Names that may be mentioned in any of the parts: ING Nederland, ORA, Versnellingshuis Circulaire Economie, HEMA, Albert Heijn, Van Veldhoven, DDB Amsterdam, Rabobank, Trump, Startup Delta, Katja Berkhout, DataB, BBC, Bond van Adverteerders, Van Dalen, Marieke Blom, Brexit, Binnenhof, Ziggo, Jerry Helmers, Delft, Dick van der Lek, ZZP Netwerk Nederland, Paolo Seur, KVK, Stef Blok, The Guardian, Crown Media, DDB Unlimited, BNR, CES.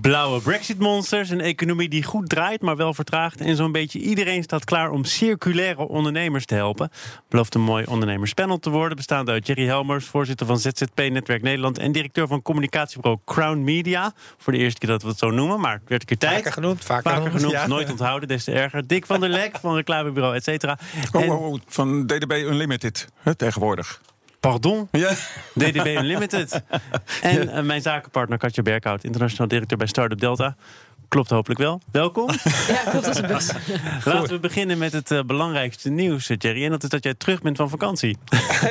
Blauwe Brexit-monsters, een economie die goed draait, maar wel vertraagt. En zo'n beetje iedereen staat klaar om circulaire ondernemers te helpen. Belooft een mooi ondernemerspanel te worden, bestaande uit Jerry Helmers, voorzitter van ZZP Netwerk Nederland en directeur van communicatiebureau Crown Media. Voor de eerste keer dat we het zo noemen, maar het werd een keer tijd. Vaker genoemd, ja. Nooit onthouden, des te erger. Dick van der Lek van reclamebureau, et cetera. Van DDB Unlimited, tegenwoordig. Pardon? Ja. DDB Unlimited. En mijn zakenpartner Katja Berkhout, internationaal directeur bij Startup Delta. Klopt hopelijk wel. Welkom. Ja, klopt als een bus. Laten we beginnen met het belangrijkste nieuws, Jerry. En dat is dat jij terug bent van vakantie.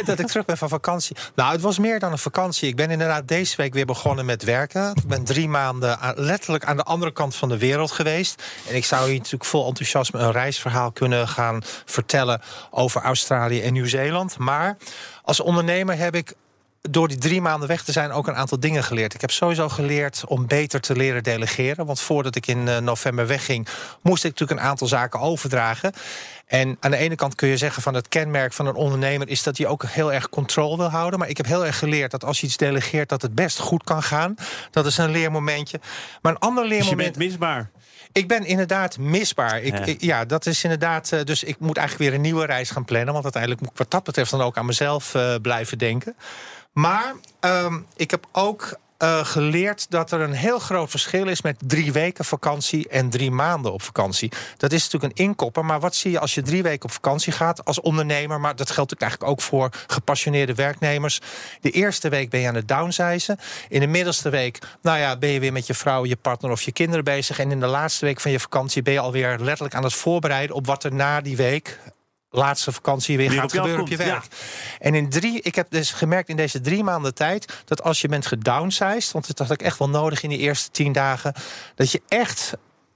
Dat ik terug ben van vakantie. Nou, het was meer dan een vakantie. Ik ben inderdaad deze week weer begonnen met werken. Ik ben 3 maanden letterlijk aan de andere kant van de wereld geweest. En ik zou hier natuurlijk vol enthousiasme een reisverhaal kunnen gaan vertellen over Australië en Nieuw-Zeeland. Maar als ondernemer heb ik door die 3 maanden weg te zijn ook een aantal dingen geleerd. Ik heb sowieso geleerd om beter te leren delegeren. Want voordat ik in november wegging, moest ik natuurlijk een aantal zaken overdragen. En aan de ene kant kun je zeggen van het kenmerk van een ondernemer is dat hij ook heel erg controle wil houden. Maar ik heb heel erg geleerd dat als je iets delegeert, dat het best goed kan gaan. Dat is een leermomentje. Maar een ander leermoment. Dus je bent misbaar. Ik ben inderdaad misbaar. Dat is inderdaad. Dus ik moet eigenlijk weer een nieuwe reis gaan plannen. Want uiteindelijk moet ik wat dat betreft dan ook aan mezelf blijven denken. Maar ik heb ook geleerd dat er een heel groot verschil is met 3 weken vakantie en 3 maanden op vakantie. Dat is natuurlijk een inkopper, maar wat zie je als je 3 weken op vakantie gaat als ondernemer? Maar dat geldt eigenlijk ook voor gepassioneerde werknemers. De eerste week ben je aan het downsizen. In de middelste week ben je weer met je vrouw, je partner of je kinderen bezig. En in de laatste week van je vakantie ben je alweer letterlijk aan het voorbereiden op wat er na die week, laatste vakantie weer gaat gebeuren op je werk. Ja. En ik heb dus gemerkt in deze 3 maanden tijd dat als je bent gedownsized, want dat had ik echt wel nodig in die eerste 10 dagen, dat je echt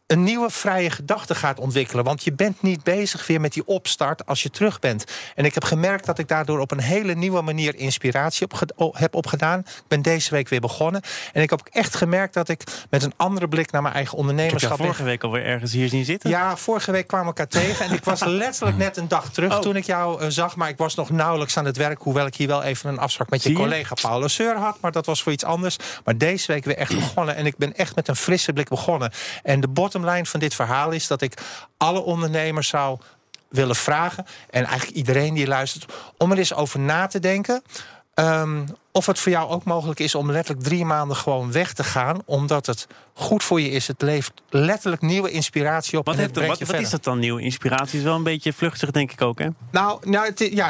een nieuwe vrije gedachte gaat ontwikkelen. Want je bent niet bezig weer met die opstart als je terug bent. En ik heb gemerkt dat ik daardoor op een hele nieuwe manier inspiratie heb opgedaan. Ik ben deze week weer begonnen. En ik heb ook echt gemerkt dat ik met een andere blik naar mijn eigen ondernemerschap. Ik heb vorige week alweer ergens hier zien zitten. Ja, vorige week kwamen we elkaar tegen. En ik was letterlijk net een dag terug toen ik jou zag. Maar ik was nog nauwelijks aan het werk. Hoewel ik hier wel even een afspraak met je collega Paolo Seur had. Maar dat was voor iets anders. Maar deze week weer echt begonnen. En ik ben echt met een frisse blik begonnen. En de bottomline van dit verhaal is dat ik alle ondernemers zou willen vragen, en eigenlijk iedereen die luistert, om er eens over na te denken. Of het voor jou ook mogelijk is om letterlijk 3 maanden gewoon weg te gaan, omdat het goed voor je is. Het levert letterlijk nieuwe inspiratie op. Wat is dat dan, nieuwe inspiratie? Is wel een beetje vluchtig, denk ik ook, hè? Daar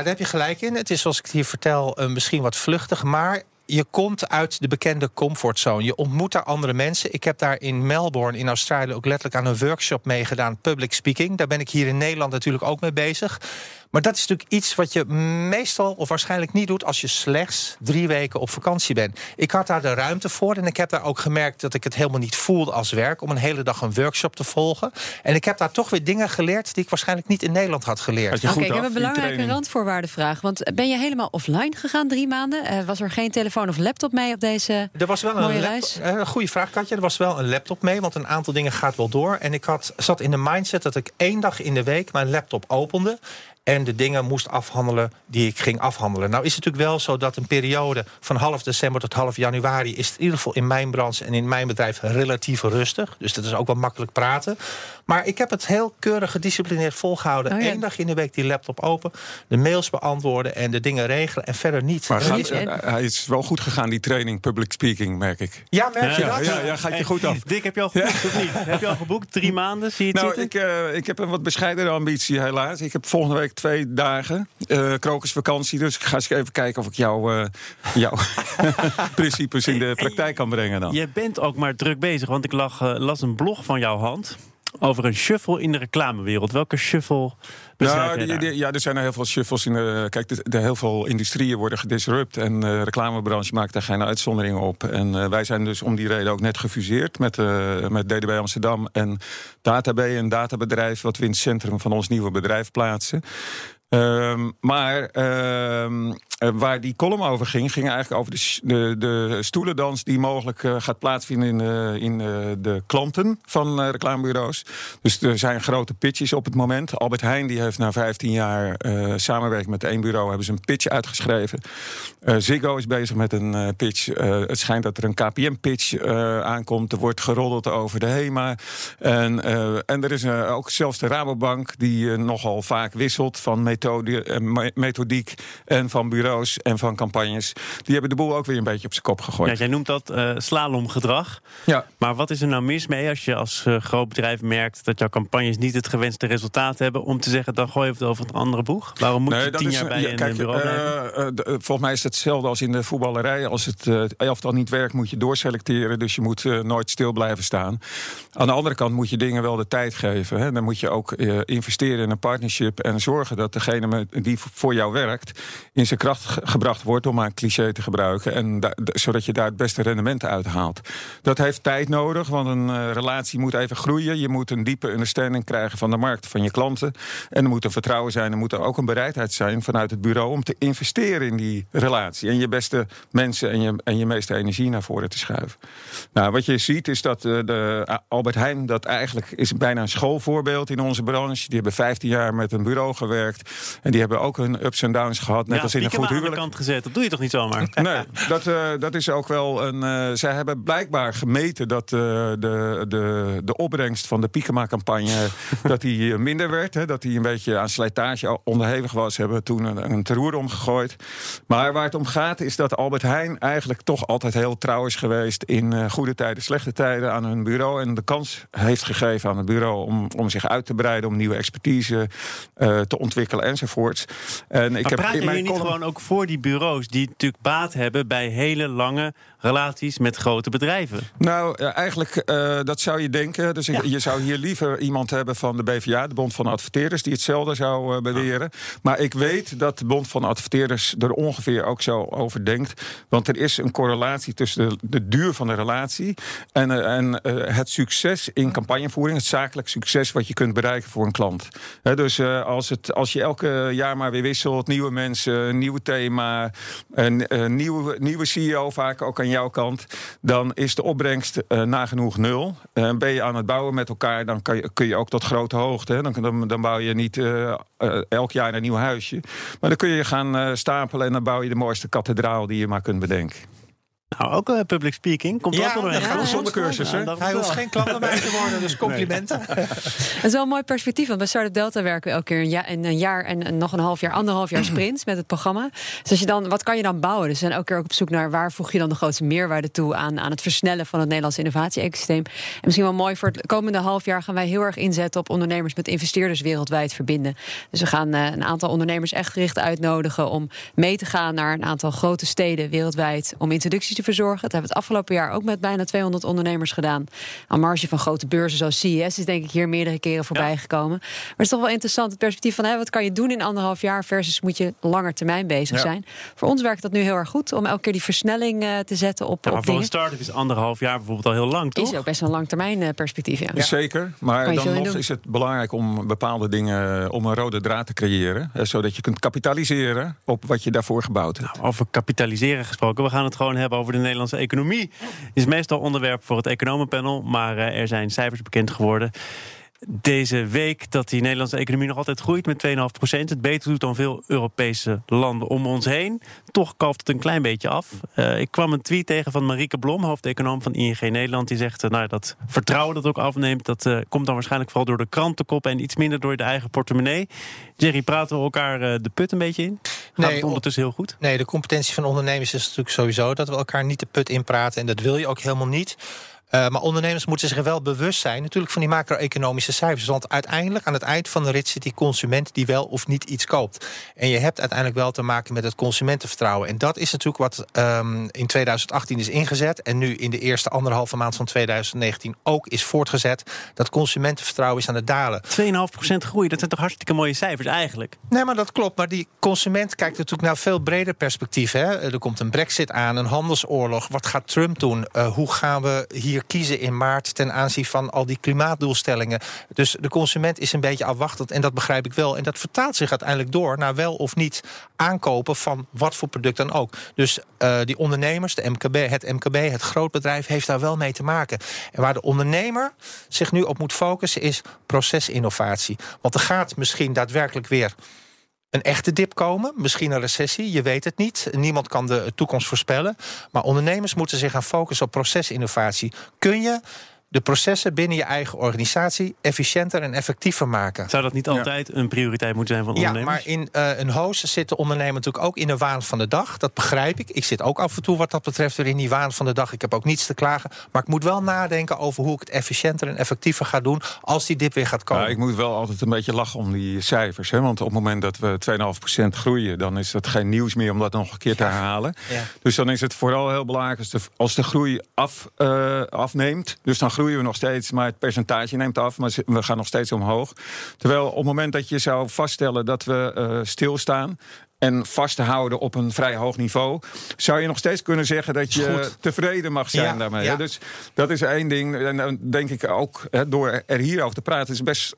heb je gelijk in. Het is, zoals ik het hier vertel, misschien wat vluchtig, maar je komt uit de bekende comfortzone. Je ontmoet daar andere mensen. Ik heb daar in Melbourne in Australië ook letterlijk aan een workshop meegedaan. Public speaking. Daar ben ik hier in Nederland natuurlijk ook mee bezig. Maar dat is natuurlijk iets wat je meestal of waarschijnlijk niet doet als je slechts 3 weken op vakantie bent. Ik had daar de ruimte voor en ik heb daar ook gemerkt dat ik het helemaal niet voelde als werk om een hele dag een workshop te volgen. En ik heb daar toch weer dingen geleerd die ik waarschijnlijk niet in Nederland had geleerd. Oké, ik heb een belangrijke randvoorwaardenvraag. Want ben je helemaal offline gegaan 3 maanden? Was er geen telefoon of laptop mee op deze mooie reis? Goeie vraag, Katja. Er was wel een laptop mee, want een aantal dingen gaat wel door. En ik zat in de mindset dat ik 1 dag in de week mijn laptop opende en de dingen moest afhandelen die ik ging afhandelen. Nou is het natuurlijk wel zo dat een periode van half december tot half januari is het in ieder geval in mijn branche en in mijn bedrijf relatief rustig. Dus dat is ook wel makkelijk praten. Maar ik heb het heel keurig gedisciplineerd volgehouden. Oh ja. 1 dag in de week die laptop open, de mails beantwoorden en de dingen regelen en verder niet. Maar hij is wel goed gegaan, die training public speaking, merk ik. Ja, merk je dat? Ja, gaat je goed af. Dick, heb je al geboekt of niet? Heb je al geboekt? 3 maanden, zie je het zitten? Ik heb een wat bescheidere ambitie, helaas. Ik heb volgende week 2 dagen. Krokusvakantie. Dus ik ga eens even kijken of ik jouw principes in de praktijk kan brengen dan. Je bent ook maar druk bezig, want ik las een blog van jouw hand over een shuffle in de reclamewereld. Welke shuffle? Er zijn heel veel shuffles. Kijk, heel veel industrieën worden gedisrupt. En de reclamebranche maakt daar geen uitzondering op. En wij zijn dus om die reden ook net gefuseerd met DDB Amsterdam en DataB, een databedrijf wat we in het centrum van ons nieuwe bedrijf plaatsen. Waar die column over ging eigenlijk over de stoelendans die mogelijk gaat plaatsvinden in de klanten van reclamebureaus. Dus er zijn grote pitches op het moment. Albert Heijn die heeft na 15 jaar samenwerking met één bureau hebben ze een pitch uitgeschreven. Ziggo is bezig met een pitch. Het schijnt dat er een KPN-pitch aankomt. Er wordt geroddeld over de HEMA. En er is ook zelfs de Rabobank die nogal vaak wisselt van methodiek en van bureaus en van campagnes. Die hebben de boel ook weer een beetje op zijn kop gegooid. Ja, jij noemt dat slalomgedrag. Ja. Maar wat is er nou mis mee als je als groot bedrijf merkt dat jouw campagnes niet het gewenste resultaat hebben om te zeggen, dan gooi je het over een andere boeg? Waarom moet je 10 jaar bij een bureau blijven? Volgens mij is het hetzelfde als in de voetballerij. Als het elftal niet werkt, moet je doorselecteren. Dus je moet nooit stil blijven staan. Aan de andere kant moet je dingen wel de tijd geven. Hè. Dan moet je ook investeren in een partnership en zorgen dat degene die voor jou werkt in zijn kracht gebracht wordt, om maar een cliché te gebruiken, en zodat je daar het beste rendement uit haalt. Dat heeft tijd nodig, want een relatie moet even groeien. Je moet een diepe understanding krijgen van de markt, van je klanten. En er moet een vertrouwen zijn, er moet er ook een bereidheid zijn vanuit het bureau om te investeren in die relatie en je beste mensen en je meeste energie naar voren te schuiven. Nou, wat je ziet is dat Albert Heijn, dat eigenlijk is bijna een schoolvoorbeeld in onze branche. Die hebben 15 jaar met een bureau gewerkt en die hebben ook hun ups en downs gehad, net als in een goed huwelijk. Aan de kant gezet, dat doe je toch niet zomaar? Nee, dat is ook wel een... Zij hebben blijkbaar gemeten dat de opbrengst van de Piekema-campagne dat die minder werd, hè, dat die een beetje aan slijtage onderhevig was. Hebben toen een terroer omgegooid. Maar waar het om gaat is dat Albert Heijn eigenlijk toch altijd heel trouw is geweest in goede tijden, slechte tijden aan hun bureau en de kans heeft gegeven aan het bureau om zich uit te breiden, om nieuwe expertise te ontwikkelen enzovoorts. Gewoon ook voor die bureaus die natuurlijk baat hebben bij hele lange relaties met grote bedrijven? Nou, eigenlijk, dat zou je denken. Dus je zou hier liever iemand hebben van de BVA, de Bond van Adverteerders, die hetzelfde zou beweren. Maar ik weet dat de Bond van Adverteerders er ongeveer ook zo over denkt. Want er is een correlatie tussen de duur van de relatie en het succes in campagnevoering, het zakelijk succes wat je kunt bereiken voor een klant. He, dus als je elke jaar maar weer wisselt, nieuwe mensen, nieuw thema, nieuwe CEO vaak ook aan jouw kant, dan is de opbrengst nagenoeg nul. Ben je aan het bouwen met elkaar, dan kun je ook tot grote hoogte. Hè? Dan bouw je niet elk jaar een nieuw huisje. Maar dan kun je gaan stapelen en dan bouw je de mooiste kathedraal die je maar kunt bedenken. Nou, ook public speaking. Komt dat doorheen? Ja, zonder cursus. Ja, hij hoeft geen klant bij te worden, dus complimenten. Nee. Dat is wel een mooi perspectief, want bij Startup Delta werken we elke keer een jaar en nog anderhalf jaar sprints met het programma. Dus wat kan je dan bouwen? Dus we zijn elke keer ook op zoek naar waar voeg je dan de grootste meerwaarde toe aan het versnellen van het Nederlandse innovatie-ecosysteem. En misschien wel mooi voor het komende half jaar gaan wij heel erg inzetten op ondernemers met investeerders wereldwijd verbinden. Dus we gaan een aantal ondernemers echt gericht uitnodigen om mee te gaan naar een aantal grote steden wereldwijd om introducties te verzorgen. Dat hebben we het afgelopen jaar ook met bijna 200 ondernemers gedaan. Aan marge van grote beurzen zoals CES is denk ik hier meerdere keren voorbij gekomen. Maar het is toch wel interessant het perspectief van wat kan je doen in anderhalf jaar versus moet je langer termijn bezig zijn. Voor ons werkt dat nu heel erg goed om elke keer die versnelling te zetten op maar op voor een start-up is anderhalf jaar bijvoorbeeld al heel lang, toch? Is ook best wel een lang termijn perspectief, ja. Zeker, maar dan nog is het belangrijk om bepaalde dingen, om een rode draad te creëren, zodat je kunt kapitaliseren op wat je daarvoor gebouwd hebt. Nou, over kapitaliseren gesproken, we gaan het gewoon hebben over de Nederlandse economie. Is meestal onderwerp voor het economenpanel, maar er zijn cijfers bekend geworden deze week dat die Nederlandse economie nog altijd groeit met 2,5%. Het beter doet dan veel Europese landen om ons heen. Toch kalft het een klein beetje af. Ik kwam een tweet tegen van Marieke Blom, hoofdeconoom van ING Nederland. Die zegt dat vertrouwen dat ook afneemt, dat komt dan waarschijnlijk vooral door de krantenkoppen en iets minder door de eigen portemonnee. Jerry, praten we elkaar de put een beetje in? Gaat het ondertussen heel goed? Nee, de competentie van ondernemers is natuurlijk sowieso dat we elkaar niet de put in praten. En dat wil je ook helemaal niet. Maar ondernemers moeten zich er wel bewust zijn natuurlijk van die macro-economische cijfers. Want uiteindelijk aan het eind van de rit zit die consument die wel of niet iets koopt. En je hebt uiteindelijk wel te maken met het consumentenvertrouwen. En dat is natuurlijk wat in 2018 is ingezet. En nu in de eerste anderhalve maand van 2019 ook is voortgezet. Dat consumentenvertrouwen is aan het dalen. 2,5% groei, dat zijn toch hartstikke mooie cijfers eigenlijk? Nee, maar dat klopt. Maar die consument kijkt natuurlijk naar veel breder perspectief. Hè? Er komt een brexit aan, een handelsoorlog. Wat gaat Trump doen? Hoe gaan we hier hier kiezen in maart ten aanzien van al die klimaatdoelstellingen. Dus de consument is een beetje afwachtend en dat begrijp ik wel. En dat vertaalt zich uiteindelijk door naar wel of niet aankopen van wat voor product dan ook. Dus die ondernemers, de MKB, het grootbedrijf, heeft daar wel mee te maken. En waar de ondernemer zich nu op moet focussen is procesinnovatie. Want er gaat misschien daadwerkelijk weer een echte dip komen, misschien een recessie, je weet het niet. Niemand kan de toekomst voorspellen. Maar ondernemers moeten zich gaan focussen op procesinnovatie. Kun je de processen binnen je eigen organisatie efficiënter en effectiever maken? Zou dat niet altijd een prioriteit moeten zijn van ondernemers? Ja, maar in een host zit de ondernemer natuurlijk ook in de waan van de dag. Dat begrijp ik. Ik zit ook af en toe wat dat betreft weer in die waan van de dag. Ik heb ook niets te klagen. Maar ik moet wel nadenken over hoe ik het efficiënter en effectiever ga doen als die dip weer gaat komen. Nou, ik moet wel altijd een beetje lachen om die cijfers. Hè? Want op het moment dat we 2,5% groeien, dan is dat geen nieuws meer om dat nog een keer te herhalen. Ja. Dus dan is het vooral heel belangrijk als de groei afneemt. Dus dan groeien we nog steeds, maar het percentage neemt af, maar we gaan nog steeds omhoog. Terwijl op het moment dat je zou vaststellen dat we stilstaan en vast te houden op een vrij hoog niveau, zou je nog steeds kunnen zeggen dat je tevreden mag zijn daarmee. Ja. Dus dat is één ding. En dan denk ik ook, door er hier over te praten, is best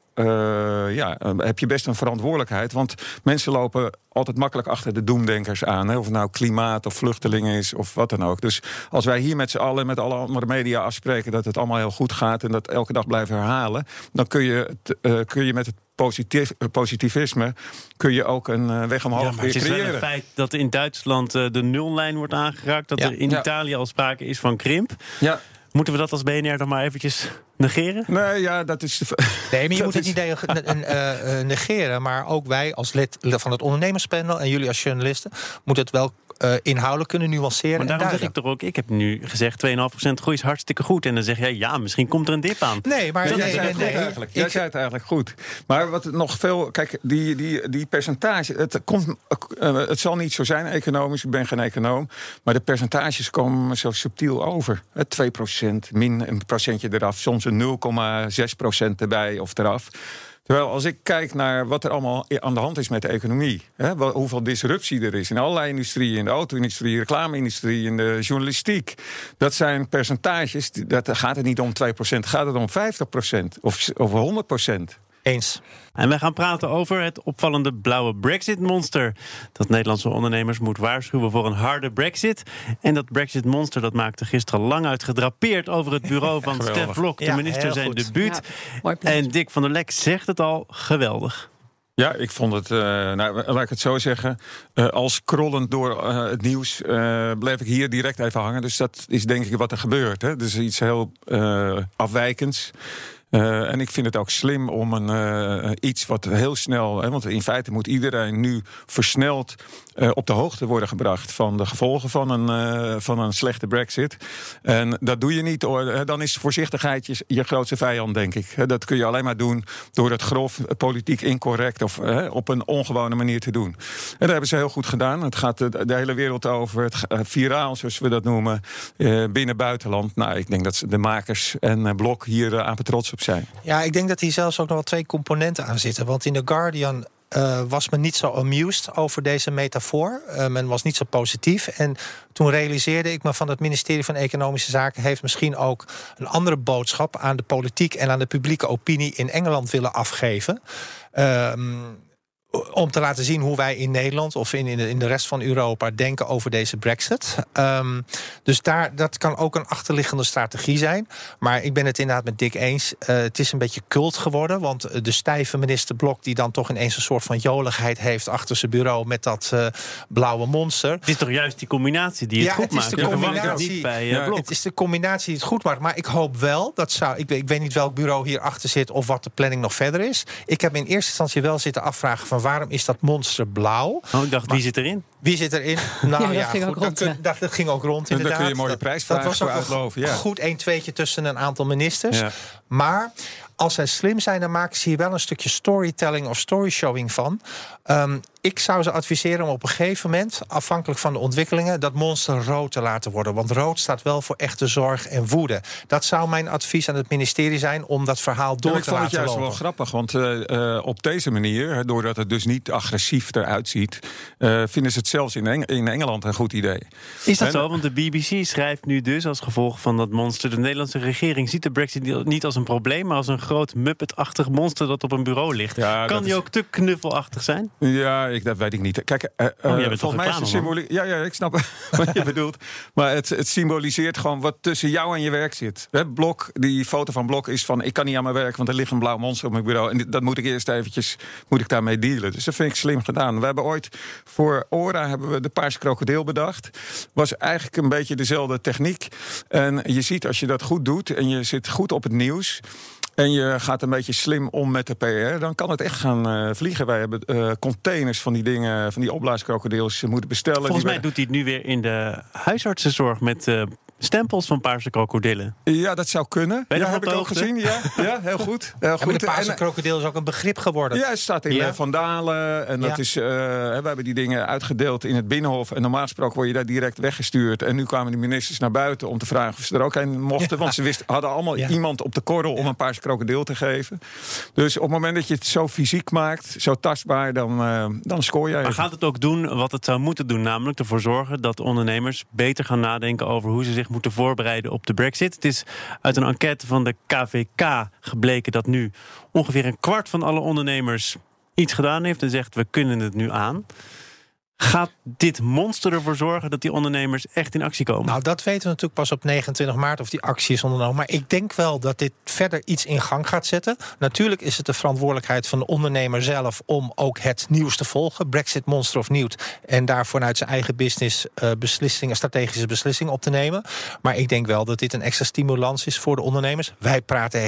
heb je best een verantwoordelijkheid. Want mensen lopen altijd makkelijk achter de doemdenkers aan. Hè? Of het nou klimaat of vluchtelingen is of wat dan ook. Dus als wij hier met z'n allen, met alle andere media afspreken dat het allemaal heel goed gaat en dat elke dag blijven herhalen, dan kun je met het positivisme kun je ook een weg omhoog weer creëren. Het is wel een feit dat in Duitsland de nullijn wordt aangeraakt. Dat er in Italië al sprake is van krimp. Ja. Moeten we dat als BNR dan maar eventjes negeren? Nee, dat is... Nee, maar je moet het niet negeren. Maar ook wij als lid van het ondernemerspanel en jullie als journalisten moeten het wel inhoudelijk kunnen nuanceren. Maar daarom zeg ik toch ook, ik heb nu gezegd 2,5% groei is hartstikke goed. En dan zeg jij, misschien komt er een dip aan. Nee, maar jij zei het eigenlijk goed. Maar wat nog veel... Kijk, die percentage... Het zal niet zo zijn economisch, ik ben geen econoom. Maar de percentages komen zo subtiel over. 2% min een procentje eraf. Soms een 0,6% erbij of eraf. Terwijl als ik kijk naar wat er allemaal aan de hand is met de economie, hoeveel disruptie er is in allerlei industrieën, in de auto-industrie, reclame-industrie, in de journalistiek. Dat zijn percentages, dat gaat het niet om 2%, gaat het om 50% of 100%. Eens. En wij gaan praten over het opvallende blauwe Brexit-monster. Dat Nederlandse ondernemers moet waarschuwen voor een harde Brexit. En dat Brexit-monster dat maakte gisteren lang uit gedrapeerd over het bureau van Stef Blok, de minister zijn debuut. Ja, en Dick van der Lek zegt het al, geweldig. Ja, ik vond het, laat ik het zo zeggen, al scrollend door het nieuws bleef ik hier direct even hangen. Dus dat is denk ik wat er gebeurt. Hè? Dus iets heel afwijkends. En ik vind het ook slim om iets wat heel snel... want in feite moet iedereen nu versneld op de hoogte worden gebracht van de gevolgen van een slechte Brexit. En dat doe je niet. Dan is voorzichtigheid je grootste vijand, denk ik. Dat kun je alleen maar doen door het grof politiek incorrect of op een ongewone manier te doen. En dat hebben ze heel goed gedaan. Het gaat de hele wereld over. Het viraal, zoals we dat noemen, binnen buitenland. Nou, ik denk dat de makers en Blok hier aan trots op zijn. Ja, ik denk dat hier zelfs ook nog wel twee componenten aan zitten. Want in The Guardian was men niet zo amused over deze metafoor. Men was niet zo positief. En toen realiseerde ik me van het ministerie van Economische Zaken heeft misschien ook een andere boodschap aan de politiek en aan de publieke opinie in Engeland willen afgeven. Om te laten zien hoe wij in Nederland of in de rest van Europa denken over deze Brexit. Dus dat kan ook een achterliggende strategie zijn. Maar ik ben het inderdaad met Dick eens. Het is een beetje cult geworden. Want de stijve minister Blok die dan toch ineens een soort van joligheid heeft achter zijn bureau met dat blauwe monster. Het is toch juist die combinatie die het goed maakt? Het is de combinatie die het goed maakt. Maar ik hoop wel, ik weet niet welk bureau hierachter zit of wat de planning nog verder is. Ik heb in eerste instantie wel zitten afvragen van waarom is dat monster blauw? Oh, ik dacht, wie zit erin? Wie zit erin? Nou dat ging ook rond, inderdaad. Daar kun je een mooie prijs voor uitloven. Ja. Goed 1-2'tje tussen een aantal ministers. Ja. Maar als zij slim zijn, dan maken ze hier wel een stukje storytelling of storyshowing van. Ik zou ze adviseren om op een gegeven moment, afhankelijk van de ontwikkelingen, dat monster rood te laten worden. Want rood staat wel voor echte zorg en woede. Dat zou mijn advies aan het ministerie zijn om dat verhaal door te laten lopen. Ik vond het juist wel grappig, want op deze manier, doordat het dus niet agressief eruit ziet, vinden ze het zelfs in Engeland een goed idee. Is dat zo? Want de BBC schrijft nu dus als gevolg van dat monster: de Nederlandse regering ziet de Brexit niet als een probleem, maar als een groot Muppet-achtig monster dat op een bureau ligt. Ja, kan die ook te knuffelachtig zijn? Ja, dat weet ik niet. Kijk, volgens mij is het symboliek. Ja, ik snap wat je bedoelt. Maar het symboliseert gewoon wat tussen jou en je werk zit. Blok, die foto van Blok is van: ik kan niet aan mijn werk, want er ligt een blauw monster op mijn bureau. En dat moet ik eerst eventjes daarmee dealen. Dus dat vind ik slim gedaan. We hebben ooit voor ORA de paarse krokodil bedacht. Was eigenlijk een beetje dezelfde techniek. En je ziet, als je dat goed doet en je zit goed op het nieuws en je gaat een beetje slim om met de PR, dan kan het echt gaan vliegen. Wij hebben containers van die dingen, van die opblaaskrokodils moeten bestellen. Volgens mij doet hij het nu weer in de huisartsenzorg met stempels van paarse krokodillen. Ja, dat zou kunnen. Ja, heb ik ook gezien. Ja, heel goed. De paarse krokodil is ook een begrip geworden. Ja, het staat in Van Dalen. En dat is, we hebben die dingen uitgedeeld in het Binnenhof. En normaal gesproken word je daar direct weggestuurd. En nu kwamen de ministers naar buiten om te vragen of ze er ook heen mochten. Ja. Want ze hadden allemaal iemand op de korrel om een paarse krokodil te geven. Dus op het moment dat je het zo fysiek maakt, zo tastbaar, dan scoor je. Maar gaat het ook doen wat het zou moeten doen? Namelijk ervoor zorgen dat ondernemers beter gaan nadenken over hoe ze zich moeten voorbereiden op de Brexit. Het is uit een enquête van de KVK gebleken dat nu ongeveer een kwart van alle ondernemers iets gedaan heeft en zegt: we kunnen het nu aan. Gaat dit monster ervoor zorgen dat die ondernemers echt in actie komen? Nou, dat weten we natuurlijk pas op 29 maart of die actie is ondernomen. Maar ik denk wel dat dit verder iets in gang gaat zetten. Natuurlijk is het de verantwoordelijkheid van de ondernemer zelf om ook het nieuws te volgen. Brexit, monster of nieuwt. En daar vanuit zijn eigen business strategische beslissingen op te nemen. Maar ik denk wel dat dit een extra stimulans is voor de ondernemers. Wij praten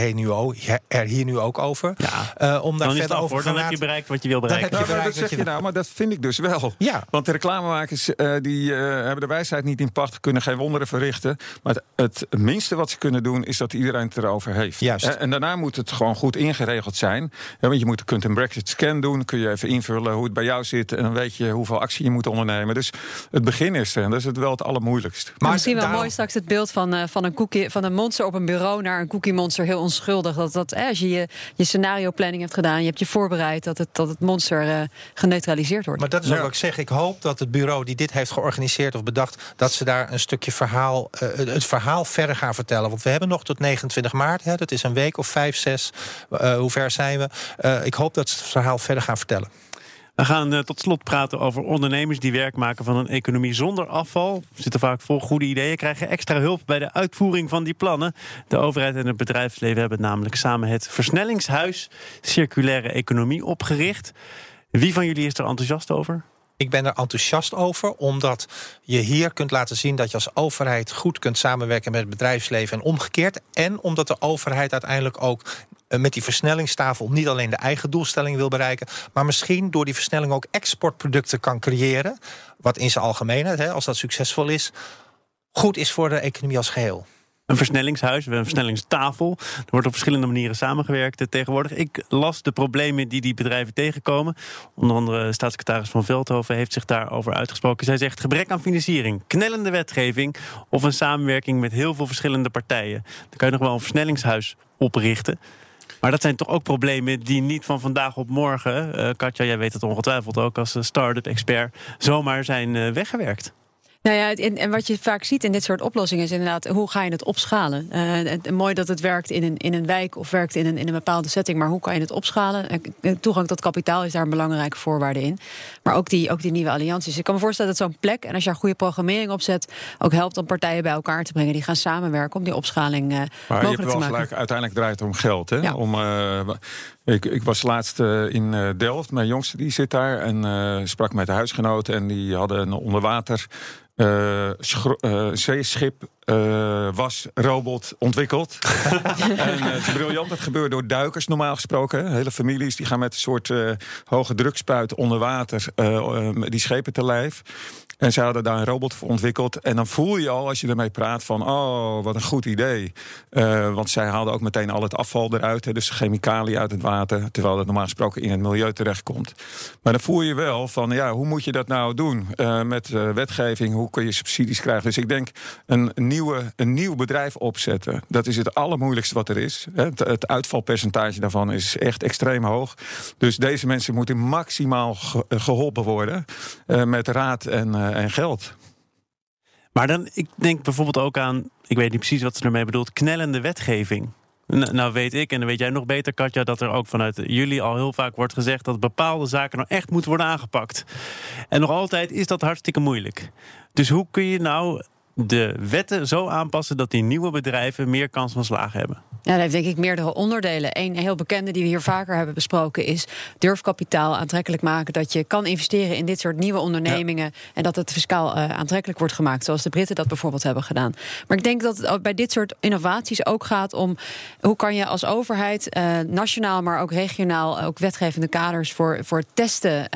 hier nu ook over. Ja. Om daar verder over te gaan. Dan heb je bereikt wat je wil bereiken. Dat zeg je nou, maar dat vind ik dus wel. Ja. Want de reclamemakers die hebben de wijsheid niet in pacht, kunnen geen wonderen verrichten. Maar het minste wat ze kunnen doen is dat iedereen het erover heeft. Juist. En daarna moet het gewoon goed ingeregeld zijn. Ja, want je kunt een Brexit scan doen, kun je even invullen hoe het bij jou zit en dan weet je hoeveel actie je moet ondernemen. Dus het begin is er en dat is het wel het allermoeilijkste. Maar misschien wel mooi straks het beeld van een monster op een bureau naar een cookie monster heel onschuldig. Dat als je je scenario planning hebt gedaan, je hebt je voorbereid dat het monster geneutraliseerd wordt. Maar dat is ook wat ik zeg. Ik hoop dat het bureau die dit heeft georganiseerd of bedacht, dat ze daar een stukje het verhaal verder gaan vertellen. Want we hebben nog tot 29 maart, dat is een week of 5, 6. Hoe ver zijn we? Ik hoop dat ze het verhaal verder gaan vertellen. We gaan tot slot praten over ondernemers die werk maken van een economie zonder afval. Zitten vaak vol goede ideeën, krijgen extra hulp bij de uitvoering van die plannen. De overheid en het bedrijfsleven hebben namelijk samen het Versnellingshuis Circulaire Economie opgericht. Wie van jullie is er enthousiast over? Ik ben er enthousiast over, omdat je hier kunt laten zien dat je als overheid goed kunt samenwerken met het bedrijfsleven en omgekeerd. En omdat de overheid uiteindelijk ook met die versnellingstafel niet alleen de eigen doelstelling wil bereiken, maar misschien door die versnelling ook exportproducten kan creëren. Wat in zijn algemeenheid, als dat succesvol is, goed is voor de economie als geheel. Een versnellingshuis, een versnellingstafel. Er wordt op verschillende manieren samengewerkt tegenwoordig. Ik las de problemen die bedrijven tegenkomen. Onder andere staatssecretaris Van Veldhoven heeft zich daarover uitgesproken. Zij zegt: gebrek aan financiering, knellende wetgeving of een samenwerking met heel veel verschillende partijen. Dan kan je nog wel een versnellingshuis oprichten. Maar dat zijn toch ook problemen die niet van vandaag op morgen, Katja, jij weet het ongetwijfeld ook als start-up expert, zomaar zijn weggewerkt. Nou ja, en wat je vaak ziet in dit soort oplossingen is inderdaad, hoe ga je het opschalen? Mooi dat het werkt in een wijk of werkt in een bepaalde setting, maar hoe kan je het opschalen? Toegang tot kapitaal is daar een belangrijke voorwaarde in. Maar ook die nieuwe allianties. Ik kan me voorstellen dat zo'n plek, en als je een goede programmering opzet, ook helpt om partijen bij elkaar te brengen die gaan samenwerken om die opschaling mogelijk te maken. Maar uiteindelijk draait het om geld, hè? Ja. Ik was laatst in Delft, mijn jongste die zit daar, en sprak met de huisgenoten en die hadden een onderwater zeeschip wasrobot ontwikkeld. En het is briljant. Dat gebeurt door duikers normaal gesproken. Hè. Hele families die gaan met een soort hoge drukspuit onder water die schepen te lijf. En ze hadden daar een robot voor ontwikkeld. En dan voel je al, als je ermee praat, van: oh, wat een goed idee. Want zij haalden ook meteen al het afval eruit. Hè, dus chemicaliën uit het water. Terwijl dat normaal gesproken in het milieu terechtkomt. Maar dan voel je wel van, ja, hoe moet je dat nou doen? Met wetgeving, hoe kun je subsidies krijgen? Dus ik denk, een nieuw een nieuw bedrijf opzetten, dat is het allermoeilijkste wat er is. Het uitvalpercentage daarvan is echt extreem hoog. Dus deze mensen moeten maximaal geholpen worden met raad en geld. Maar dan, ik denk bijvoorbeeld ook aan, ik weet niet precies wat ze ermee bedoelt, knellende wetgeving. Nou weet ik, en dan weet jij nog beter, Katja, dat er ook vanuit jullie al heel vaak wordt gezegd dat bepaalde zaken nou echt moeten worden aangepakt. En nog altijd is dat hartstikke moeilijk. Dus hoe kun je nou de wetten zo aanpassen dat die nieuwe bedrijven meer kans van slagen hebben? Ja, dat heeft denk ik meerdere onderdelen. Een heel bekende die we hier vaker hebben besproken is durfkapitaal aantrekkelijk maken. Dat je kan investeren in dit soort nieuwe ondernemingen. Ja. En dat het fiscaal aantrekkelijk wordt gemaakt. Zoals de Britten dat bijvoorbeeld hebben gedaan. Maar ik denk dat het bij dit soort innovaties ook gaat om hoe kan je als overheid nationaal, maar ook regionaal, ook wetgevende kaders voor testen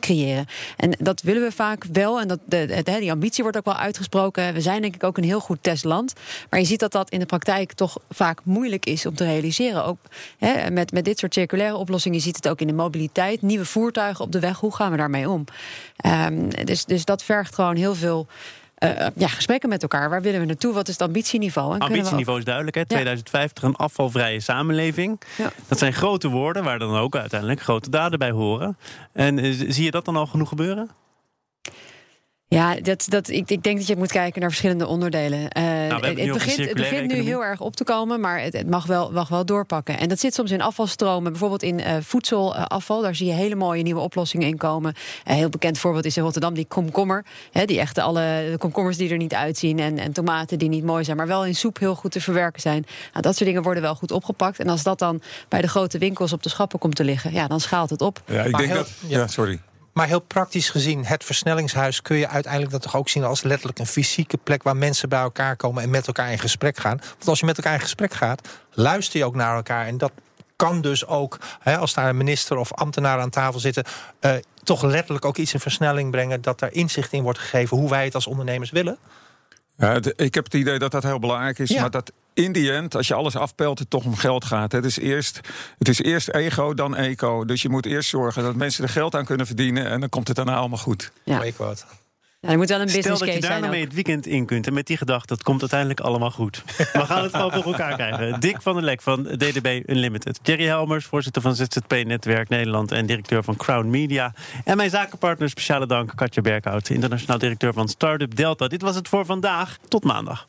creëren. En dat willen we vaak wel. En dat die ambitie wordt ook wel uitgesproken. We zijn denk ik ook een heel goed testland. Maar je ziet dat dat in de praktijk toch vaak moeilijk is om te realiseren. Ook met dit soort circulaire oplossingen. Je ziet het ook in de mobiliteit. Nieuwe voertuigen op de weg. Hoe gaan we daarmee om? Dus dat vergt gewoon heel veel gesprekken met elkaar. Waar willen we naartoe? Wat is het ambitieniveau? En ambitieniveau is duidelijk. Hè? 2050 een afvalvrije samenleving. Ja. Dat zijn grote woorden waar dan ook uiteindelijk grote daden bij horen. En zie je dat dan al genoeg gebeuren? Ja, ik denk dat je moet kijken naar verschillende onderdelen. Het begint nu heel erg op te komen, maar het mag wel doorpakken. En dat zit soms in afvalstromen, bijvoorbeeld in voedselafval. Daar zie je hele mooie nieuwe oplossingen in komen. Een heel bekend voorbeeld is in Rotterdam die komkommer. Die echt alle komkommers die er niet uitzien en tomaten die niet mooi zijn, maar wel in soep heel goed te verwerken zijn. Nou, dat soort dingen worden wel goed opgepakt. En als dat dan bij de grote winkels op de schappen komt te liggen, ja, dan schaalt het op. Ja, Maar heel praktisch gezien, het versnellingshuis kun je uiteindelijk dat toch ook zien als letterlijk een fysieke plek waar mensen bij elkaar komen en met elkaar in gesprek gaan. Want als je met elkaar in gesprek gaat, luister je ook naar elkaar. En dat kan dus ook, als daar een minister of ambtenaren aan tafel zitten, toch letterlijk ook iets in versnelling brengen, dat daar inzicht in wordt gegeven hoe wij het als ondernemers willen. Ja, ik heb het idee dat dat heel belangrijk is, maar dat in die end, als je alles afpelt, het toch om geld gaat. Het is eerst ego, dan eco. Dus je moet eerst zorgen dat mensen er geld aan kunnen verdienen en dan komt het daarna allemaal goed. Ja. Nou, er moet wel een business case zijn. Stel dat je daarmee het weekend in kunt en met die gedachte, dat komt uiteindelijk allemaal goed. We gaan het gewoon voor elkaar krijgen. Dick van der Lek van DDB Unlimited. Jerry Helmers, voorzitter van ZZP Netwerk Nederland en directeur van Crown Media. En mijn zakenpartner, speciale dank, Katja Berkhout, internationaal directeur van Startup Delta. Dit was het voor vandaag. Tot maandag.